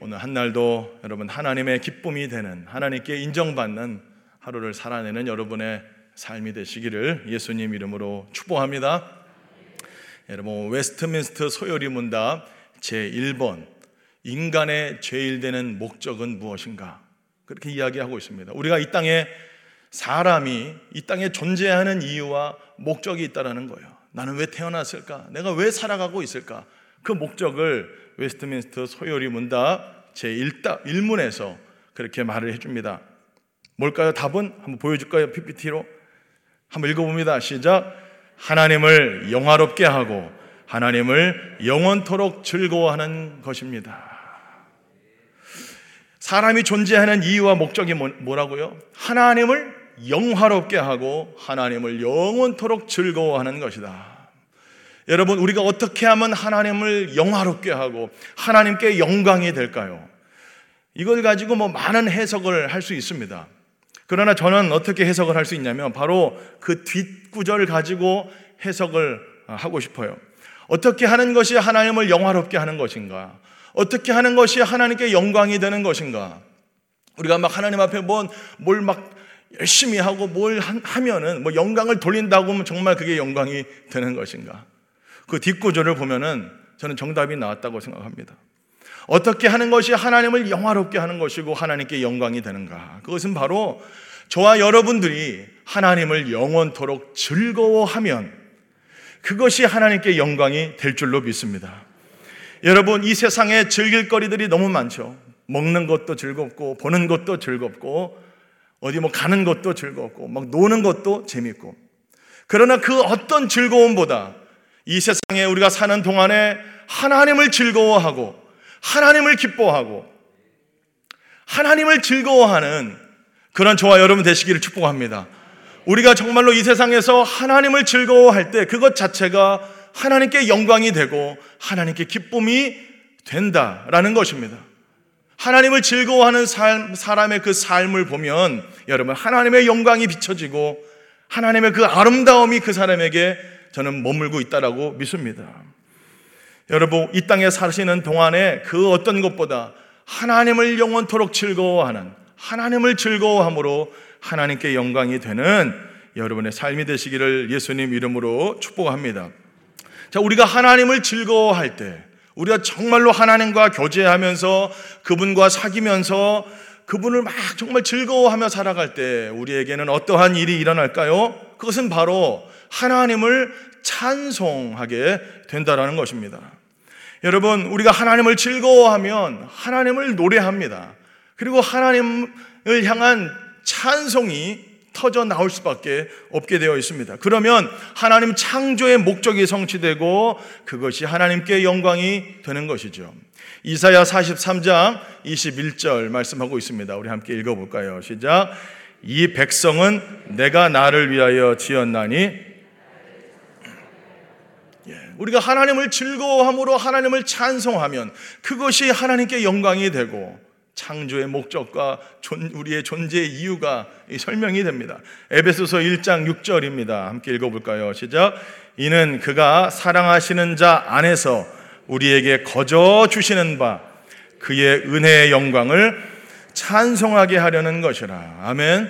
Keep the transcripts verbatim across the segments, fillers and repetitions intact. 오늘 한날도 여러분 하나님의 기쁨이 되는, 하나님께 인정받는 하루를 살아내는 여러분의 삶이 되시기를 예수님 이름으로 축복합니다. 여러분, 웨스트민스터 소요리 문답 제일 번, 인간의 제일 되는 목적은 무엇인가, 그렇게 이야기하고 있습니다. 우리가 이 땅에, 사람이 이 땅에 존재하는 이유와 목적이 있다는 거예요. 나는 왜 태어났을까? 내가 왜 살아가고 있을까? 그 목적을 웨스트민스터 소요리 문답 제일 문에서 그렇게 말을 해줍니다. 뭘까요? 답은 한번 보여줄까요? 피피티로 한번 읽어봅니다. 시작. 하나님을 영화롭게 하고 하나님을 영원토록 즐거워하는 것입니다. 사람이 존재하는 이유와 목적이 뭐라고요? 하나님을 영화롭게 하고 하나님을 영원토록 즐거워하는 것이다. 여러분, 우리가 어떻게 하면 하나님을 영화롭게 하고 하나님께 영광이 될까요? 이걸 가지고 뭐 많은 해석을 할 수 있습니다. 그러나 저는 어떻게 해석을 할 수 있냐면, 바로 그 뒷구절 가지고 해석을 하고 싶어요. 어떻게 하는 것이 하나님을 영화롭게 하는 것인가? 어떻게 하는 것이 하나님께 영광이 되는 것인가? 우리가 막 하나님 앞에 뭘 막 열심히 하고 뭘 하면은 뭐 영광을 돌린다고 하면 정말 그게 영광이 되는 것인가? 그 뒷구절을 보면은 저는 정답이 나왔다고 생각합니다. 어떻게 하는 것이 하나님을 영화롭게 하는 것이고 하나님께 영광이 되는가? 그것은 바로 저와 여러분들이 하나님을 영원토록 즐거워하면 그것이 하나님께 영광이 될 줄로 믿습니다. 여러분, 이 세상에 즐길 거리들이 너무 많죠. 먹는 것도 즐겁고, 보는 것도 즐겁고, 어디 뭐 가는 것도 즐겁고, 막 노는 것도 재밌고. 그러나 그 어떤 즐거움보다 이 세상에 우리가 사는 동안에 하나님을 즐거워하고 하나님을 기뻐하고 하나님을 즐거워하는 그런 저와 여러분 되시기를 축복합니다. 우리가 정말로 이 세상에서 하나님을 즐거워할 때 그것 자체가 하나님께 영광이 되고 하나님께 기쁨이 된다라는 것입니다. 하나님을 즐거워하는 삶, 사람의 그 삶을 보면 여러분, 하나님의 영광이 비춰지고 하나님의 그 아름다움이 그 사람에게 저는 머물고 있다라고 믿습니다. 여러분, 이 땅에 사시는 동안에 그 어떤 것보다 하나님을 영원토록 즐거워하는, 하나님을 즐거워함으로 하나님께 영광이 되는 여러분의 삶이 되시기를 예수님 이름으로 축복합니다. 자, 우리가 하나님을 즐거워할 때, 우리가 정말로 하나님과 교제하면서 그분과 사귀면서 그분을 막 정말 즐거워하며 살아갈 때 우리에게는 어떠한 일이 일어날까요? 그것은 바로 하나님을 찬송하게 된다라는 것입니다. 여러분, 우리가 하나님을 즐거워하면 하나님을 노래합니다. 그리고 하나님을 향한 찬송이 터져 나올 수밖에 없게 되어 있습니다. 그러면 하나님 창조의 목적이 성취되고 그것이 하나님께 영광이 되는 것이죠. 이사야 사십삼 장 이십일 절 말씀하고 있습니다. 우리 함께 읽어볼까요? 시작. 이 백성은 내가 나를 위하여 지었나니. 우리가 하나님을 즐거워함으로 하나님을 찬송하면 그것이 하나님께 영광이 되고 창조의 목적과 우리의 존재의 이유가 설명이 됩니다. 에베소서 일 장 육 절입니다. 함께 읽어볼까요? 시작. 이는 그가 사랑하시는 자 안에서 우리에게 거저 주시는 바 그의 은혜의 영광을 찬송하게 하려는 것이라. 아멘.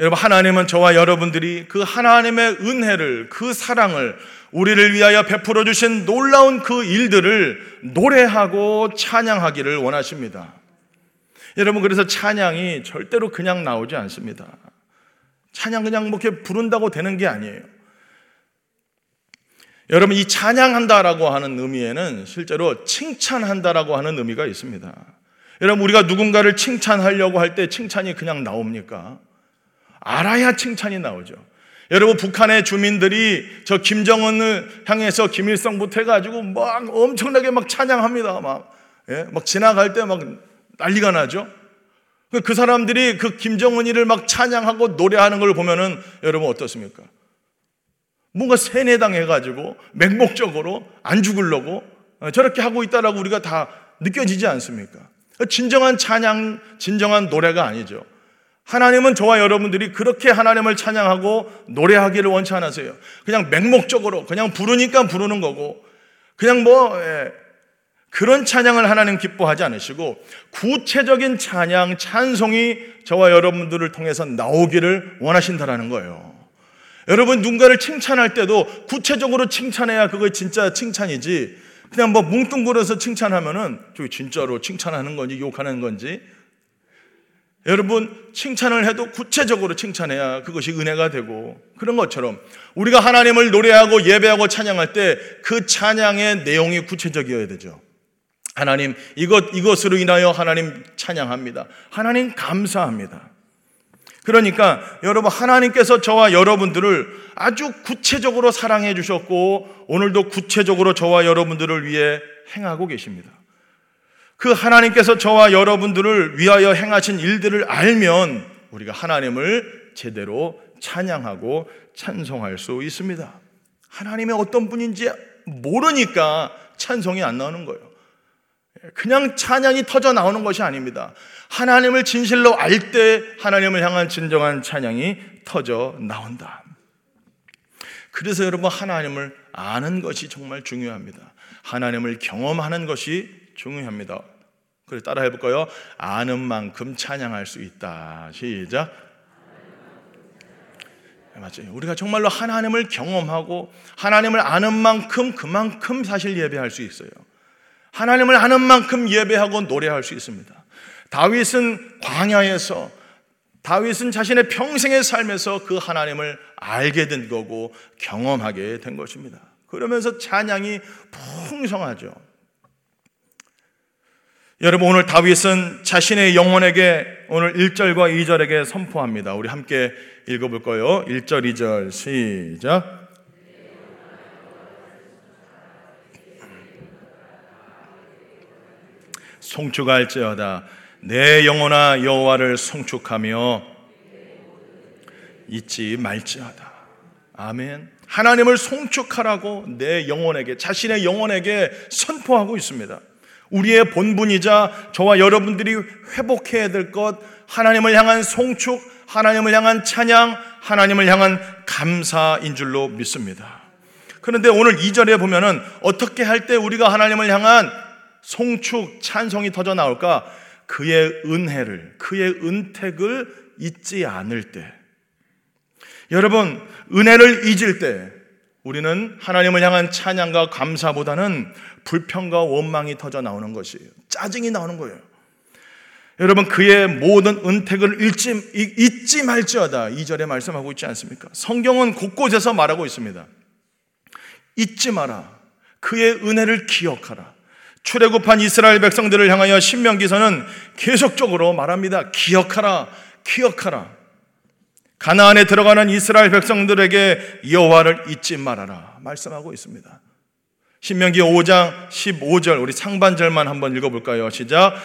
여러분, 하나님은 저와 여러분들이 그 하나님의 은혜를, 그 사랑을, 우리를 위하여 베풀어 주신 놀라운 그 일들을 노래하고 찬양하기를 원하십니다. 여러분, 그래서 찬양이 절대로 그냥 나오지 않습니다. 찬양 그냥 뭐 이렇게 부른다고 되는 게 아니에요. 여러분, 이 찬양한다라고 하는 의미에는 실제로 칭찬한다라고 하는 의미가 있습니다. 여러분, 우리가 누군가를 칭찬하려고 할 때 칭찬이 그냥 나옵니까? 알아야 칭찬이 나오죠. 여러분, 북한의 주민들이 저 김정은을 향해서 김일성부터 해가지고 막 엄청나게 막 찬양합니다. 막, 예? 막 지나갈 때 막 난리가 나죠. 그 사람들이 그 김정은이를 막 찬양하고 노래하는 걸 보면은 여러분 어떻습니까? 뭔가 세뇌당해가지고 맹목적으로 안 죽으려고 저렇게 하고 있다라고 우리가 다 느껴지지 않습니까? 진정한 찬양, 진정한 노래가 아니죠. 하나님은 저와 여러분들이 그렇게 하나님을 찬양하고 노래하기를 원치 않으세요. 그냥 맹목적으로 그냥 부르니까 부르는 거고, 그냥 뭐 예, 그런 찬양을 하나님 기뻐하지 않으시고 구체적인 찬양, 찬송이 저와 여러분들을 통해서 나오기를 원하신다라는 거예요. 여러분, 누군가를 칭찬할 때도 구체적으로 칭찬해야 그거 진짜 칭찬이지, 그냥 뭐 뭉뚱그려서 칭찬하면은 저게 진짜로 칭찬하는 건지 욕하는 건지. 여러분, 칭찬을 해도 구체적으로 칭찬해야 그것이 은혜가 되고, 그런 것처럼 우리가 하나님을 노래하고 예배하고 찬양할 때 그 찬양의 내용이 구체적이어야 되죠. 하나님, 이것, 이것으로 인하여 하나님 찬양합니다. 하나님 감사합니다. 그러니까 여러분, 하나님께서 저와 여러분들을 아주 구체적으로 사랑해 주셨고 오늘도 구체적으로 저와 여러분들을 위해 행하고 계십니다. 그 하나님께서 저와 여러분들을 위하여 행하신 일들을 알면 우리가 하나님을 제대로 찬양하고 찬송할 수 있습니다. 하나님의 어떤 분인지 모르니까 찬송이 안 나오는 거예요. 그냥 찬양이 터져 나오는 것이 아닙니다. 하나님을 진실로 알 때 하나님을 향한 진정한 찬양이 터져 나온다. 그래서 여러분, 하나님을 아는 것이 정말 중요합니다. 하나님을 경험하는 것이 중요합니다. 그래, 따라 해볼까요? 아는 만큼 찬양할 수 있다. 시작. 맞죠? 우리가 정말로 하나님을 경험하고 하나님을 아는 만큼 그만큼 사실 예배할 수 있어요. 하나님을 아는 만큼 예배하고 노래할 수 있습니다. 다윗은 광야에서, 다윗은 자신의 평생의 삶에서 그 하나님을 알게 된 거고 경험하게 된 것입니다. 그러면서 찬양이 풍성하죠. 여러분, 오늘 다윗은 자신의 영혼에게 오늘 일 절과 이 절에게 선포합니다. 우리 함께 읽어볼 거예요. 일 절, 이 절 시작. 송축할지어다. 내 영혼아 여호와를 송축하며 잊지 말지어다. 아멘. 하나님을 송축하라고 내 영혼에게, 자신의 영혼에게 선포하고 있습니다. 우리의 본분이자 저와 여러분들이 회복해야 될 것, 하나님을 향한 송축, 하나님을 향한 찬양, 하나님을 향한 감사인 줄로 믿습니다. 그런데 오늘 이 절에 보면은 어떻게 할 때 우리가 하나님을 향한 송축, 찬송이 터져 나올까? 그의 은혜를, 그의 은택을 잊지 않을 때. 여러분, 은혜를 잊을 때 우리는 하나님을 향한 찬양과 감사보다는 불평과 원망이 터져 나오는 것이에요. 짜증이 나오는 거예요. 여러분, 그의 모든 은택을 잊지, 잊지 말지어다. 이 절에 말씀하고 있지 않습니까? 성경은 곳곳에서 말하고 있습니다. 잊지 마라. 그의 은혜를 기억하라. 출애굽한 이스라엘 백성들을 향하여 신명기서는 계속적으로 말합니다. 기억하라, 기억하라. 가나안에 들어가는 이스라엘 백성들에게 여호와를 잊지 말아라 말씀하고 있습니다. 신명기 오 장 십오 절, 우리 상반절만 한번 읽어볼까요? 시작.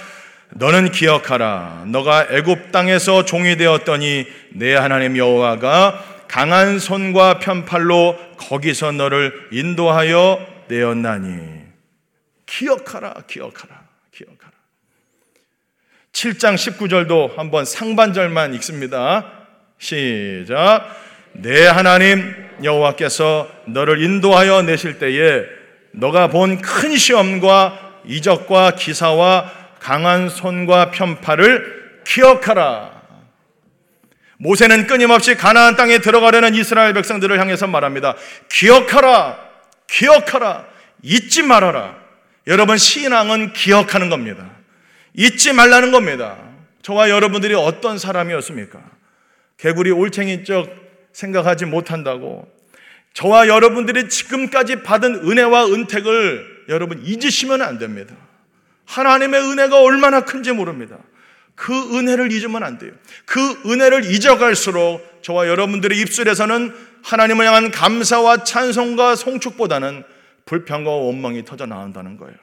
너는 기억하라. 너가 애굽 땅에서 종이 되었더니 내 하나님 여호와가 강한 손과 편팔로 거기서 너를 인도하여 내었나니. 기억하라, 기억하라, 기억하라. 칠 장 십구 절도 한번 상반절만 읽습니다. 시작. 내 하나님 여호와께서 너를 인도하여 내실 때에 너가 본 큰 시험과 이적과 기사와 강한 손과 편팔을 기억하라. 모세는 끊임없이 가나안 땅에 들어가려는 이스라엘 백성들을 향해서 말합니다. 기억하라, 기억하라, 잊지 말아라. 여러분, 신앙은 기억하는 겁니다. 잊지 말라는 겁니다. 저와 여러분들이 어떤 사람이었습니까? 개구리 올챙이적 생각하지 못한다고 저와 여러분들이 지금까지 받은 은혜와 은택을 여러분 잊으시면 안 됩니다. 하나님의 은혜가 얼마나 큰지 모릅니다. 그 은혜를 잊으면 안 돼요. 그 은혜를 잊어갈수록 저와 여러분들의 입술에서는 하나님을 향한 감사와 찬송과 송축보다는 불평과 원망이 터져 나온다는 거예요.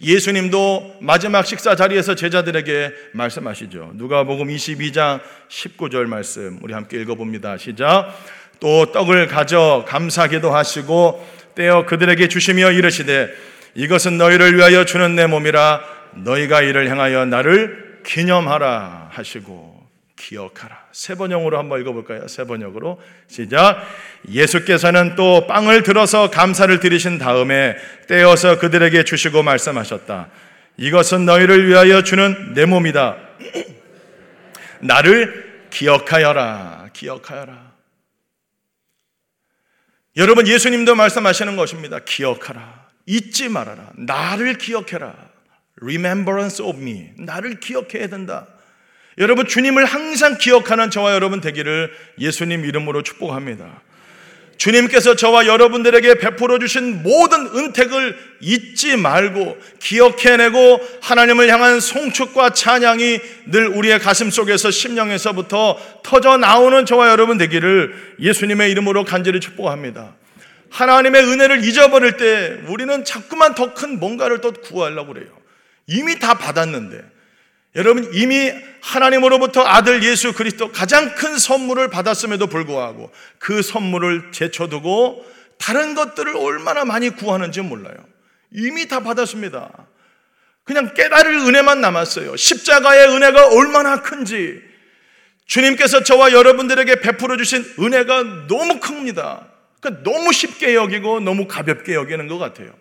예수님도 마지막 식사 자리에서 제자들에게 말씀하시죠. 누가복음 이십이 장 십구 절 말씀 우리 함께 읽어봅니다. 시작. 또 떡을 가져 감사기도 하시고 떼어 그들에게 주시며 이르시되 이것은 너희를 위하여 주는 내 몸이라 너희가 이를 행하여 나를 기념하라 하시고. 기억하라. 새 번역으로 한번 읽어볼까요? 새 번역으로 시작. 예수께서는 또 빵을 들어서 감사를 드리신 다음에 떼어서 그들에게 주시고 말씀하셨다. 이것은 너희를 위하여 주는 내 몸이다. 나를 기억하여라. 기억하여라. 여러분, 예수님도 말씀하시는 것입니다. 기억하라. 잊지 말아라. 나를 기억해라. Remembrance of me. 나를 기억해야 된다. 여러분, 주님을 항상 기억하는 저와 여러분 되기를 예수님 이름으로 축복합니다. 주님께서 저와 여러분들에게 베풀어 주신 모든 은택을 잊지 말고 기억해내고 하나님을 향한 송축과 찬양이 늘 우리의 가슴 속에서 심령에서부터 터져나오는 저와 여러분 되기를 예수님의 이름으로 간절히 축복합니다. 하나님의 은혜를 잊어버릴 때 우리는 자꾸만 더 큰 뭔가를 또 구하려고 그래요. 이미 다 받았는데, 여러분, 이미 하나님으로부터 아들 예수 그리스도 가장 큰 선물을 받았음에도 불구하고 그 선물을 제쳐두고 다른 것들을 얼마나 많이 구하는지 몰라요. 이미 다 받았습니다. 그냥 깨달을 은혜만 남았어요. 십자가의 은혜가 얼마나 큰지. 주님께서 저와 여러분들에게 베풀어 주신 은혜가 너무 큽니다. 그러니까 너무 쉽게 여기고 너무 가볍게 여기는 것 같아요.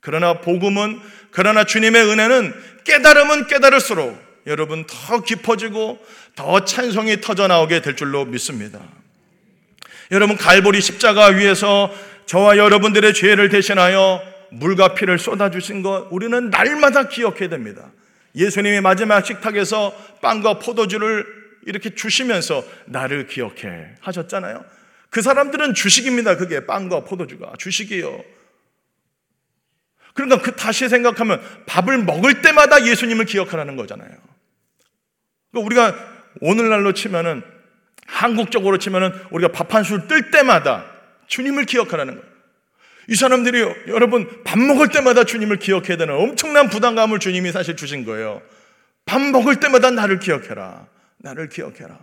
그러나 복음은, 그러나 주님의 은혜는 깨달으면 깨달을수록 여러분 더 깊어지고 더 찬송이 터져나오게 될 줄로 믿습니다. 여러분, 갈보리 십자가 위에서 저와 여러분들의 죄를 대신하여 물과 피를 쏟아주신 것 우리는 날마다 기억해야 됩니다. 예수님이 마지막 식탁에서 빵과 포도주를 이렇게 주시면서 나를 기억해 하셨잖아요. 그 사람들은 주식입니다. 그게 빵과 포도주가 주식이요. 그러니까 그 다시 생각하면 밥을 먹을 때마다 예수님을 기억하라는 거잖아요. 그러니까 우리가 오늘날로 치면은, 한국적으로 치면은 우리가 밥 한 술 뜰 때마다 주님을 기억하라는 거예요. 이 사람들이 여러분 밥 먹을 때마다 주님을 기억해야 되는 엄청난 부담감을 주님이 사실 주신 거예요. 밥 먹을 때마다 나를 기억해라. 나를 기억해라.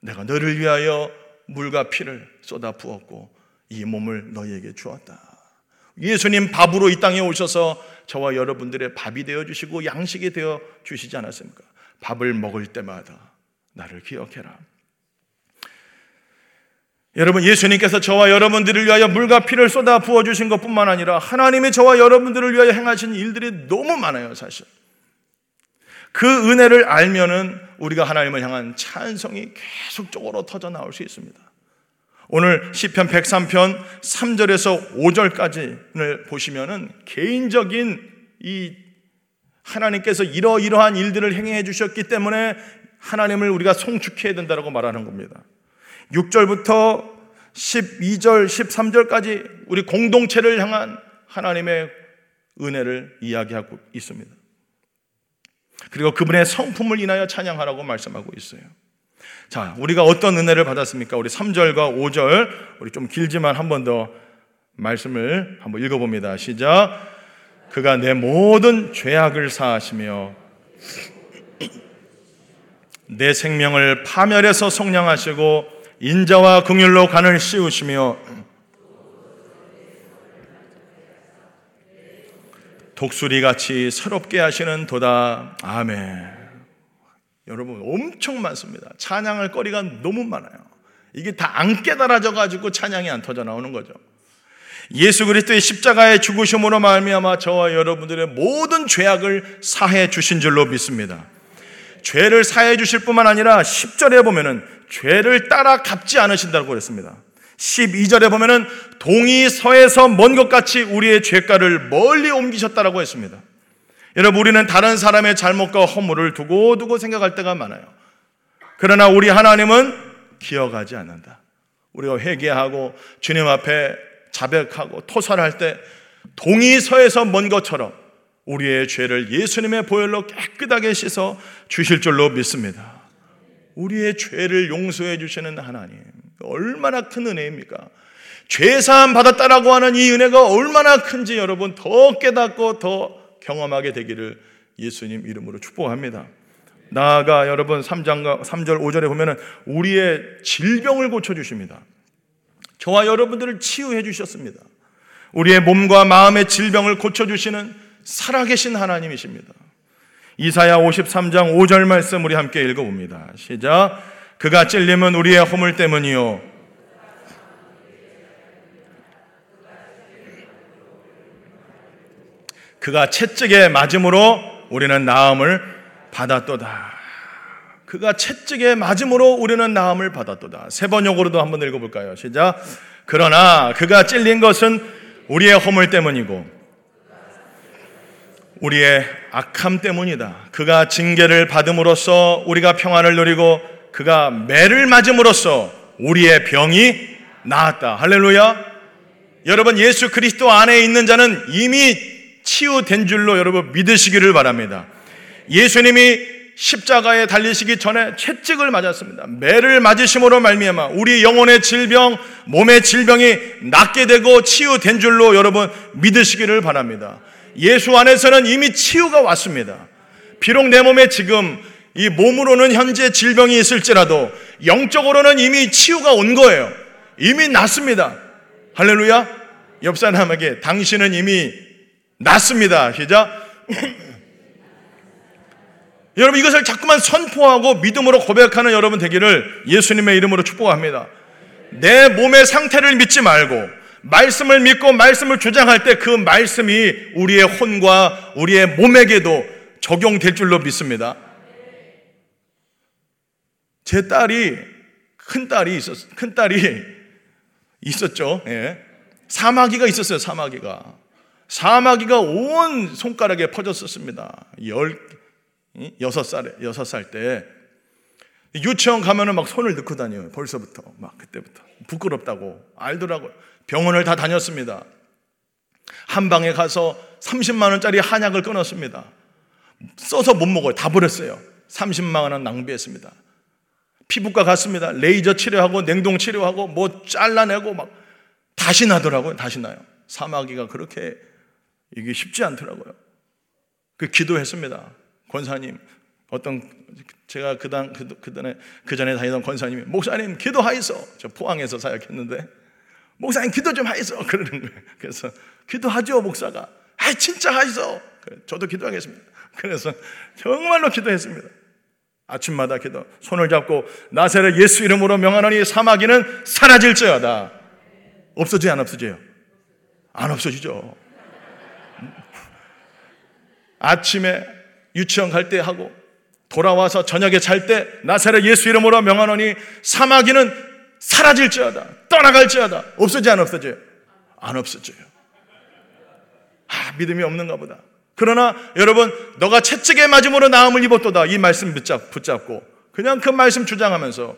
내가 너를 위하여 물과 피를 쏟아 부었고 이 몸을 너희에게 주었다. 예수님 밥으로 이 땅에 오셔서 저와 여러분들의 밥이 되어주시고 양식이 되어주시지 않았습니까? 밥을 먹을 때마다 나를 기억해라. 여러분, 예수님께서 저와 여러분들을 위하여 물과 피를 쏟아 부어주신 것뿐만 아니라 하나님이 저와 여러분들을 위하여 행하신 일들이 너무 많아요. 사실 그 은혜를 알면은 우리가 하나님을 향한 찬송이 계속적으로 터져나올 수 있습니다. 오늘 시편 백삼 편 삼 절에서 오 절까지를 보시면은 개인적인 이 하나님께서 이러이러한 일들을 행해 주셨기 때문에 하나님을 우리가 송축해야 된다라고 말하는 겁니다. 육 절부터 십이 절, 십삼 절까지 우리 공동체를 향한 하나님의 은혜를 이야기하고 있습니다. 그리고 그분의 성품을 인하여 찬양하라고 말씀하고 있어요. 자, 우리가 어떤 은혜를 받았습니까? 우리 삼 절과 오 절, 우리 좀 길지만 한 번 더 말씀을 한번 읽어봅니다. 시작. 그가 내 모든 죄악을 사하시며 내 생명을 파멸해서 속량하시고 인자와 긍휼로 간을 씌우시며 독수리같이 서럽게 하시는 도다. 아멘. 여러분, 엄청 많습니다. 찬양할 거리가 너무 많아요. 이게 다 안 깨달아져가지고 찬양이 안 터져나오는 거죠. 예수 그리스도의 십자가의 죽으심으로 말미암아 저와 여러분들의 모든 죄악을 사해 주신 줄로 믿습니다. 죄를 사해 주실 뿐만 아니라 십 절에 보면은 죄를 따라 갚지 않으신다고 그랬습니다. 십이 절에 보면은 동이 서에서 먼 것 같이 우리의 죄가를 멀리 옮기셨다라고 했습니다. 여러분, 우리는 다른 사람의 잘못과 허물을 두고두고 생각할 때가 많아요. 그러나 우리 하나님은 기억하지 않는다. 우리가 회개하고 주님 앞에 자백하고 토설할 때 동이 서에서 먼 것처럼 우리의 죄를 예수님의 보혈로 깨끗하게 씻어 주실 줄로 믿습니다. 우리의 죄를 용서해 주시는 하나님, 얼마나 큰 은혜입니까? 죄 사함 받았다라고 하는 이 은혜가 얼마나 큰지 여러분 더 깨닫고 더 경험하게 되기를 예수님 이름으로 축복합니다. 나아가 여러분 삼 장과 삼 절 오 절에 보면은 우리의 질병을 고쳐주십니다. 저와 여러분들을 치유해 주셨습니다. 우리의 몸과 마음의 질병을 고쳐주시는 살아계신 하나님이십니다. 이사야 오십삼 장 오 절 말씀 우리 함께 읽어봅니다. 시작. 그가 찔림은 우리의 허물 때문이요. 그가 채찍에 맞음으로 우리는 나음을 받았도다. 그가 채찍에 맞음으로 우리는 나음을 받았도다. 세 번역으로도 한번 읽어볼까요? 시작. 그러나 그가 찔린 것은 우리의 허물 때문이고 우리의 악함 때문이다. 그가 징계를 받음으로써 우리가 평안을 누리고 그가 매를 맞음으로써 우리의 병이 나았다. 할렐루야. 여러분, 예수 그리스도 안에 있는 자는 이미 치유된 줄로 여러분 믿으시기를 바랍니다. 예수님이 십자가에 달리시기 전에 채찍을 맞았습니다. 매를 맞으심으로 말미암아 우리 영혼의 질병, 몸의 질병이 낫게 되고 치유된 줄로 여러분 믿으시기를 바랍니다. 예수 안에서는 이미 치유가 왔습니다. 비록 내 몸에 지금 이 몸으로는 현재 질병이 있을지라도 영적으로는 이미 치유가 온 거예요. 이미 났습니다. 할렐루야. 옆 사람에게 당신은 이미 났습니다. 시작. 여러분, 이것을 자꾸만 선포하고 믿음으로 고백하는 여러분 되기를 예수님의 이름으로 축복합니다. 내 몸의 상태를 믿지 말고 말씀을 믿고 말씀을 주장할 때 그 말씀이 우리의 혼과 우리의 몸에게도 적용될 줄로 믿습니다. 제 딸이, 큰 딸이 있었, 큰 딸이 있었죠. 예. 사마귀가 있었어요, 사마귀가. 사마귀가 온 손가락에 퍼졌었습니다. 열, 여섯 살, 여섯 살 때. 유치원 가면은 막 손을 넣고 다녀요. 벌써부터. 막 그때부터. 부끄럽다고. 알더라고요. 병원을 다 다녔습니다. 한방에 가서 삼십만 원짜리 한약을 끊었습니다. 써서 못 먹어요. 다 버렸어요. 삼십만 원 낭비했습니다. 피부과 갔습니다. 레이저 치료하고 냉동 치료하고 뭐 잘라내고 막 다시 나더라고요. 다시 나요. 사마귀가 그렇게 이게 쉽지 않더라고요. 그 기도했습니다. 권사님, 어떤 제가 그당 그, 그 전에 그 전에 다니던 권사님이 목사님 기도하이소. 저 포항에서 사역했는데 목사님 기도 좀 하이소 그러는 거예요. 그래서 기도하죠 목사가. 아 진짜 하이소. 그래, 저도 기도하겠습니다. 그래서 정말로 기도했습니다. 아침마다 기도. 손을 잡고 나사렛 예수 이름으로 명하노니 사마귀는 사라질지어다. 없어져요, 안 없어져요? 안 없어지죠. 아침에 유치원 갈 때 하고 돌아와서 저녁에 잘 때 나사렛 예수 이름으로 명하노니 사마귀는 사라질지어다. 떠나갈지어다. 없어지 안 없어져요? 안 없어져요. 아, 믿음이 없는가 보다. 그러나 여러분, 너가 채찍에 맞음으로 나음을 입었도다. 이 말씀 붙잡고 그냥 그 말씀 주장하면서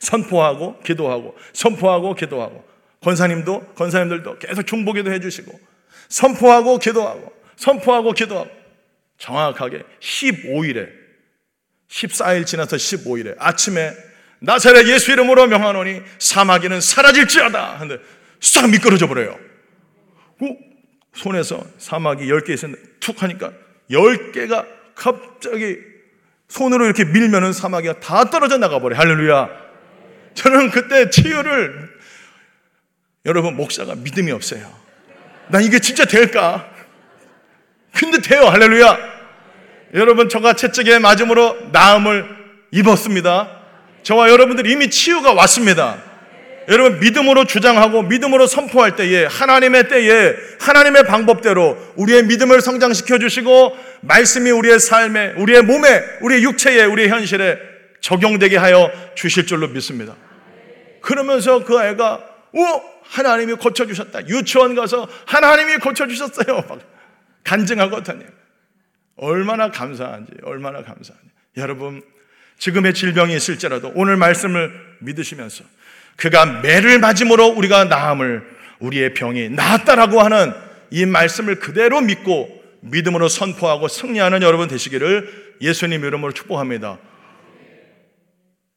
선포하고 기도하고 선포하고 기도하고 권사님도 권사님들도 계속 중보기도 해주시고 선포하고 기도하고 선포하고 기도하고 정확하게 십오 일에 십사 일 지나서 십오 일에 아침에 나사렛 예수 이름으로 명하노니 사마귀는 사라질지어다 하는데 싹 미끄러져 버려요. 오, 손에서 사마귀 열 개 있었는데 툭 하니까 열 개가 갑자기 손으로 이렇게 밀면은 사마귀가 다 떨어져 나가버려요. 할렐루야. 저는 그때 치유를 여러분 목사가 믿음이 없어요. 난 이게 진짜 될까? 근데 돼요. 할렐루야. 여러분, 저가 채찍에 맞음으로 나음을 입었습니다. 저와 여러분들 이미 치유가 왔습니다. 여러분, 믿음으로 주장하고 믿음으로 선포할 때에 하나님의 때에 하나님의 방법대로 우리의 믿음을 성장시켜 주시고 말씀이 우리의 삶에, 우리의 몸에, 우리의 육체에, 우리의 현실에 적용되게 하여 주실 줄로 믿습니다. 그러면서 그 애가 오! 하나님이 고쳐주셨다. 유치원 가서 하나님이 고쳐주셨어요. 막 간증하고 어떠냐. 얼마나 감사한지, 얼마나 감사한지. 여러분, 지금의 질병이 있을지라도 오늘 말씀을 믿으시면서 그가 매를 맞음으로 우리가 나음을, 우리의 병이 나았다라고 하는 이 말씀을 그대로 믿고 믿음으로 선포하고 승리하는 여러분 되시기를 예수님 이름으로 축복합니다.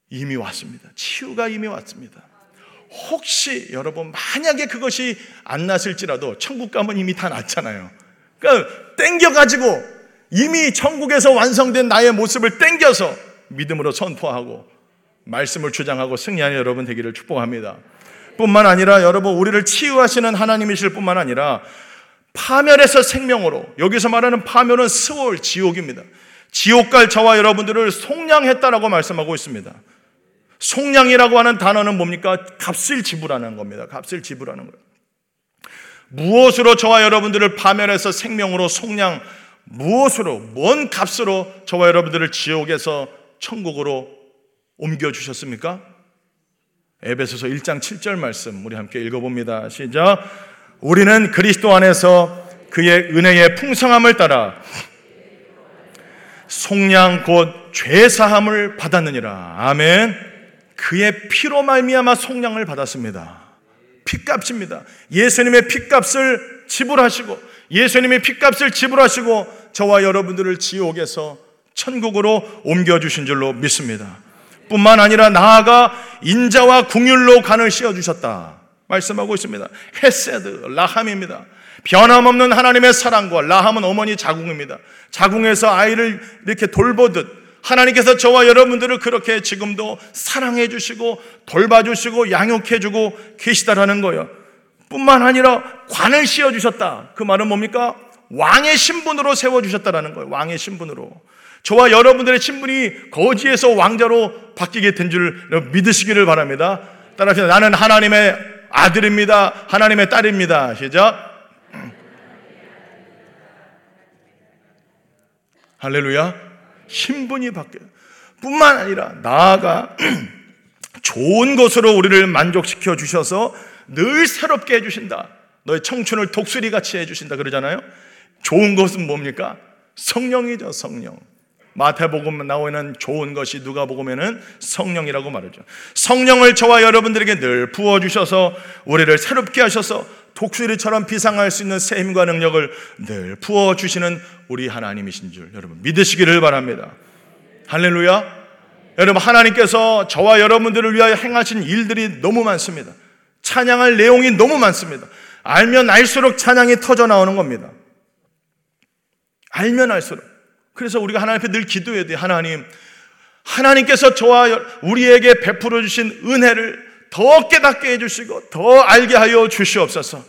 이미 왔습니다. 치유가 이미 왔습니다. 혹시 여러분 만약에 그것이 안 났을지라도 천국 가면 이미 다 났잖아요. 그러니까 땡겨가지고 이미 천국에서 완성된 나의 모습을 땡겨서 믿음으로 선포하고 말씀을 주장하고 승리하는 여러분 되기를 축복합니다. 뿐만 아니라 여러분, 우리를 치유하시는 하나님이실 뿐만 아니라 파멸에서 생명으로, 여기서 말하는 파멸은 스월, 지옥입니다. 지옥 갈 저와 여러분들을 속량했다라고 말씀하고 있습니다. 속량이라고 하는 단어는 뭡니까? 값을 지불하는 겁니다. 값을 지불하는 거예요. 무엇으로 저와 여러분들을 파멸해서 생명으로 속량, 무엇으로, 뭔 값으로 저와 여러분들을 지옥에서 천국으로 옮겨주셨습니까? 에베소서 일 장 칠 절 말씀 우리 함께 읽어봅니다. 시작. 우리는 그리스도 안에서 그의 은혜의 풍성함을 따라 속량 곧 죄사함을 받았느니라. 아멘. 그의 피로 말미암아 속량을 받았습니다. 피값입니다. 예수님의 피값을 지불하시고, 예수님의 피값을 지불하시고 저와 여러분들을 지옥에서 천국으로 옮겨주신 줄로 믿습니다. 뿐만 아니라 나아가 인자와 긍휼로 간을 씌워주셨다 말씀하고 있습니다. 헤세드, 라함입니다. 변함없는 하나님의 사랑과, 라함은 어머니 자궁입니다. 자궁에서 아이를 이렇게 돌보듯 하나님께서 저와 여러분들을 그렇게 지금도 사랑해 주시고 돌봐주시고 양육해 주고 계시다라는 거예요. 뿐만 아니라 관을 씌워주셨다. 그 말은 뭡니까? 왕의 신분으로 세워주셨다라는 거예요. 왕의 신분으로. 저와 여러분들의 신분이 거지에서 왕자로 바뀌게 된 줄 믿으시기를 바랍니다. 따라서 나는 하나님의 아들입니다. 하나님의 딸입니다. 시작. 할렐루야. 신분이 바뀌어요. 뿐만 아니라 나아가 좋은 것으로 우리를 만족시켜 주셔서 늘 새롭게 해주신다. 너의 청춘을 독수리같이 해주신다 그러잖아요. 좋은 것은 뭡니까? 성령이죠. 성령. 마태복음 나오는 좋은 것이 누가복음에는 성령이라고 말하죠. 성령을 저와 여러분들에게 늘 부어주셔서 우리를 새롭게 하셔서 독수리처럼 비상할 수 있는 새 힘과 능력을 늘 부어주시는 우리 하나님이신 줄 여러분 믿으시기를 바랍니다. 할렐루야. 여러분, 하나님께서 저와 여러분들을 위하여 행하신 일들이 너무 많습니다. 찬양할 내용이 너무 많습니다. 알면 알수록 찬양이 터져나오는 겁니다. 알면 알수록. 그래서 우리가 하나님 앞에 늘 기도해야 돼요. 하나님, 하나님께서 저와 우리에게 베풀어 주신 은혜를 더 깨닫게 해주시고 더 알게 하여 주시옵소서.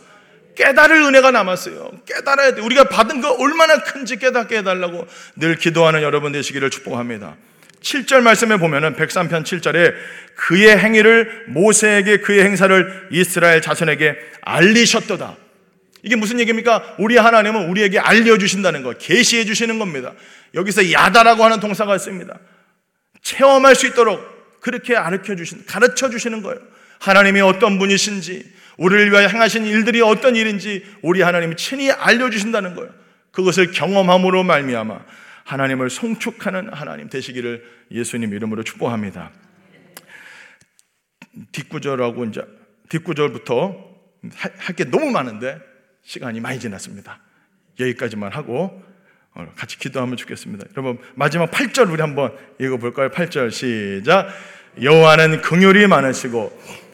깨달을 은혜가 남았어요. 깨달아야 돼요. 우리가 받은 거 얼마나 큰지 깨닫게 해달라고 늘 기도하는 여러분 되시기를 축복합니다. 칠 절 말씀에 보면은 백삼 편 칠 절에 그의 행위를 모세에게 그의 행사를 이스라엘 자손에게 알리셨도다. 이게 무슨 얘기입니까? 우리 하나님은 우리에게 알려주신다는 거, 계시해 주시는 겁니다. 여기서 야다라고 하는 동사가 있습니다. 체험할 수 있도록 그렇게 가르쳐주신, 가르쳐주시는 거예요. 하나님이 어떤 분이신지, 우리를 위하여 행하신 일들이 어떤 일인지 우리 하나님이 친히 알려주신다는 거예요. 그것을 경험함으로 말미암아 하나님을 송축하는 하나님 되시기를 예수님 이름으로 축복합니다. 뒷구절하고 이제 뒷구절부터 할 게 너무 많은데 시간이 많이 지났습니다. 여기까지만 하고 같이 기도하면 좋겠습니다. 여러분, 마지막 팔 절 우리 한번 읽어볼까요? 팔 절 시작. 여호와는 긍휼이 많으시고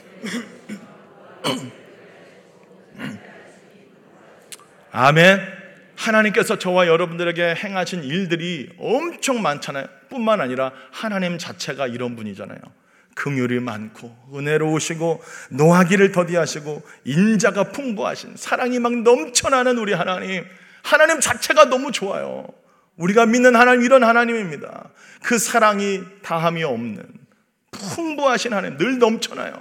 아멘. 하나님께서 저와 여러분들에게 행하신 일들이 엄청 많잖아요. 뿐만 아니라 하나님 자체가 이런 분이잖아요. 긍휼이 많고 은혜로우시고 노하기를 더디하시고 인자가 풍부하신, 사랑이 막 넘쳐나는 우리 하나님, 하나님 자체가 너무 좋아요. 우리가 믿는 하나님, 이런 하나님입니다. 그 사랑이 다함이 없는 풍부하신 하나님, 늘 넘쳐나요.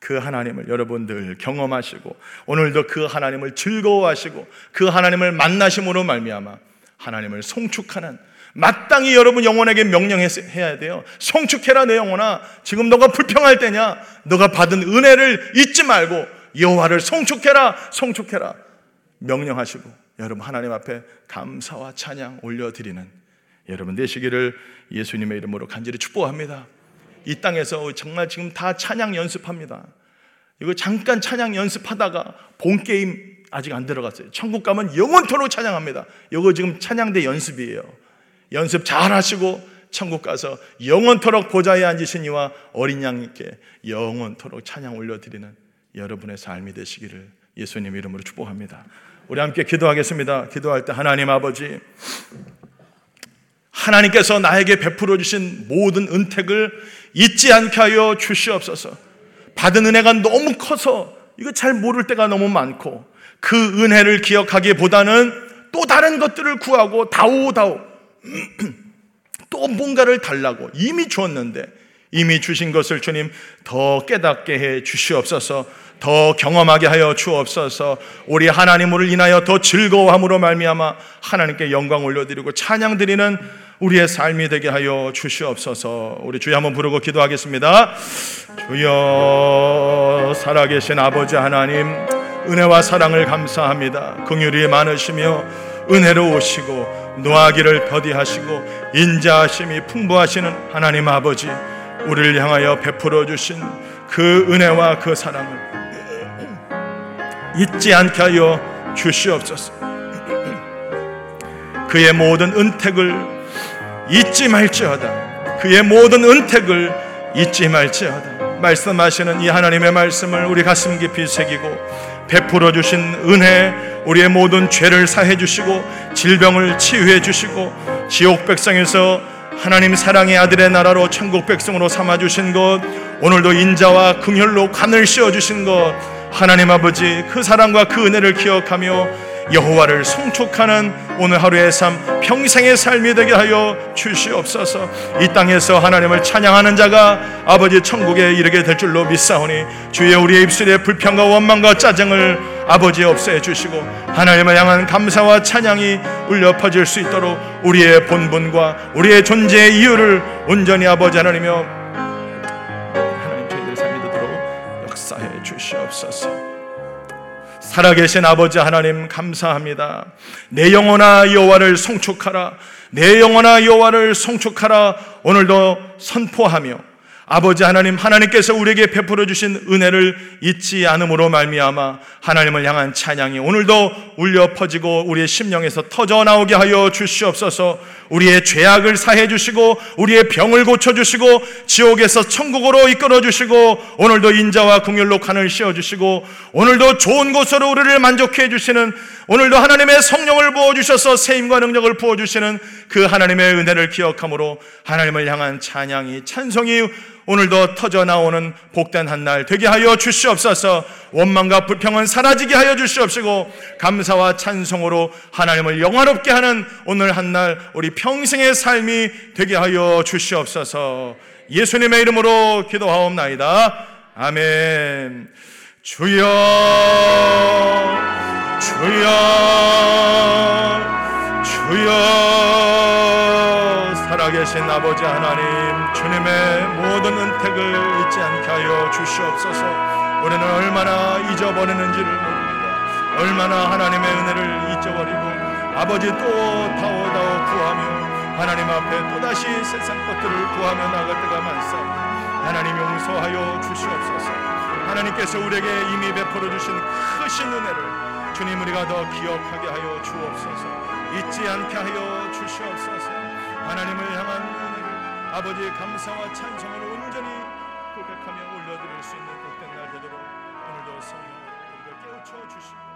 그 하나님을 여러분들 경험하시고 오늘도 그 하나님을 즐거워하시고 그 하나님을 만나심으로 말미암아 하나님을 송축하는, 마땅히 여러분 영혼에게 명령해야 돼요. 송축해라 내 영혼아, 지금 너가 불평할 때냐? 너가 받은 은혜를 잊지 말고 여호와를 송축해라, 송축해라 명령하시고 여러분 하나님 앞에 감사와 찬양 올려드리는 여러분 되시기를 예수님의 이름으로 간절히 축복합니다. 이 땅에서 정말 지금 다 찬양 연습합니다. 이거 잠깐 찬양 연습하다가 본 게임 아직 안 들어갔어요. 천국 가면 영원토록 찬양합니다. 이거 지금 찬양대 연습이에요. 연습 잘 하시고 천국 가서 영원토록 보좌에 앉으신 이와 어린 양님께 영원토록 찬양 올려드리는 여러분의 삶이 되시기를 예수님 이름으로 축복합니다. 우리 함께 기도하겠습니다. 기도할 때 하나님 아버지, 하나님께서 나에게 베풀어 주신 모든 은택을 잊지 않게 하여 주시옵소서. 받은 은혜가 너무 커서 이거 잘 모를 때가 너무 많고 그 은혜를 기억하기보다는 또 다른 것들을 구하고 다오다오 또 뭔가를 달라고 이미 주었는데 이미 주신 것을 주님 더 깨닫게 해 주시옵소서. 더 경험하게 하여 주옵소서. 우리 하나님을 인하여 더 즐거워함으로 말미암아 하나님께 영광 올려드리고 찬양드리는 우리의 삶이 되게 하여 주시옵소서. 우리 주여 한번 부르고 기도하겠습니다. 주여, 살아계신 아버지 하나님, 은혜와 사랑을 감사합니다. 긍휼이 많으시며 은혜로우시고 노하기를 더디하시고 인자하심이 풍부하시는 하나님 아버지, 우리를 향하여 베풀어 주신 그 은혜와 그 사랑을 잊지 않게 하여 주시옵소서. 그의 모든 은택을 잊지 말지어다. 그의 모든 은택을 잊지 말지어다. 말씀하시는 이 하나님의 말씀을 우리 가슴 깊이 새기고, 베풀어 주신 은혜, 우리의 모든 죄를 사해 주시고 질병을 치유해 주시고 지옥 백성에서 하나님 사랑의 아들의 나라로 천국 백성으로 삼아 주신 것, 오늘도 인자와 긍휼로 관을 씌워 주신 것, 하나님 아버지 그 사랑과 그 은혜를 기억하며 여호와를 송축하는 오늘 하루의 삶, 평생의 삶이 되게 하여 주시옵소서. 이 땅에서 하나님을 찬양하는 자가 아버지 천국에 이르게 될 줄로 믿사오니 주의 우리의 입술에 불평과 원망과 짜증을 아버지 없애주시고 하나님을 향한 감사와 찬양이 울려 퍼질 수 있도록 우리의 본분과 우리의 존재의 이유를 온전히 아버지 하나님이여, 하나님 저희들 삶이 되도록 역사해 주시옵소서. 살아계신 아버지 하나님 감사합니다. 내 영혼아 여호와를 송축하라. 내 영혼아 여호와를 송축하라. 오늘도 선포하며 아버지 하나님, 하나님께서 우리에게 베풀어 주신 은혜를 잊지 않음으로 말미암아 하나님을 향한 찬양이 오늘도 울려 퍼지고 우리의 심령에서 터져나오게 하여 주시옵소서. 우리의 죄악을 사해 주시고 우리의 병을 고쳐주시고 지옥에서 천국으로 이끌어 주시고 오늘도 인자와 긍휼로 관을 씌워주시고 오늘도 좋은 곳으로 우리를 만족해 주시는, 오늘도 하나님의 성령을 부어주셔서 세임과 능력을 부어주시는 그 하나님의 은혜를 기억함으로 하나님을 향한 찬양이, 찬송이 오늘도 터져나오는 복된 한 날 되게 하여 주시옵소서. 원망과 불평은 사라지게 하여 주시옵시고 감사와 찬송으로 하나님을 영화롭게 하는 오늘 한 날, 우리 평생의 삶이 되게 하여 주시옵소서. 예수님의 이름으로 기도하옵나이다. 아멘. 주여, 주여, 주여, 살아계신 아버지 하나님, 주님의 모든 은택을 잊지 않게 하여 주시옵소서. 우리는 얼마나 잊어버리는지를 모릅니다. 얼마나 하나님의 은혜를 잊어버리고 아버지 또 다오다오 구하며 하나님 앞에 또다시 세상 것들을 구하며 나갈 때가 많사옵니다. 하나님 용서하여 주시옵소서. 하나님께서 우리에게 이미 베풀어 주신 크신 은혜를 주님 우리가 더 기억하게 하여 주옵소서. 잊지 않게 하여 주시옵소서. 하나님을 향한 아버지의 감사와 찬송을 온전히 고백하며 올려드릴 수 있는 복된 날 되도록 오늘도 성령 우리가 깨우쳐 주시옵소서.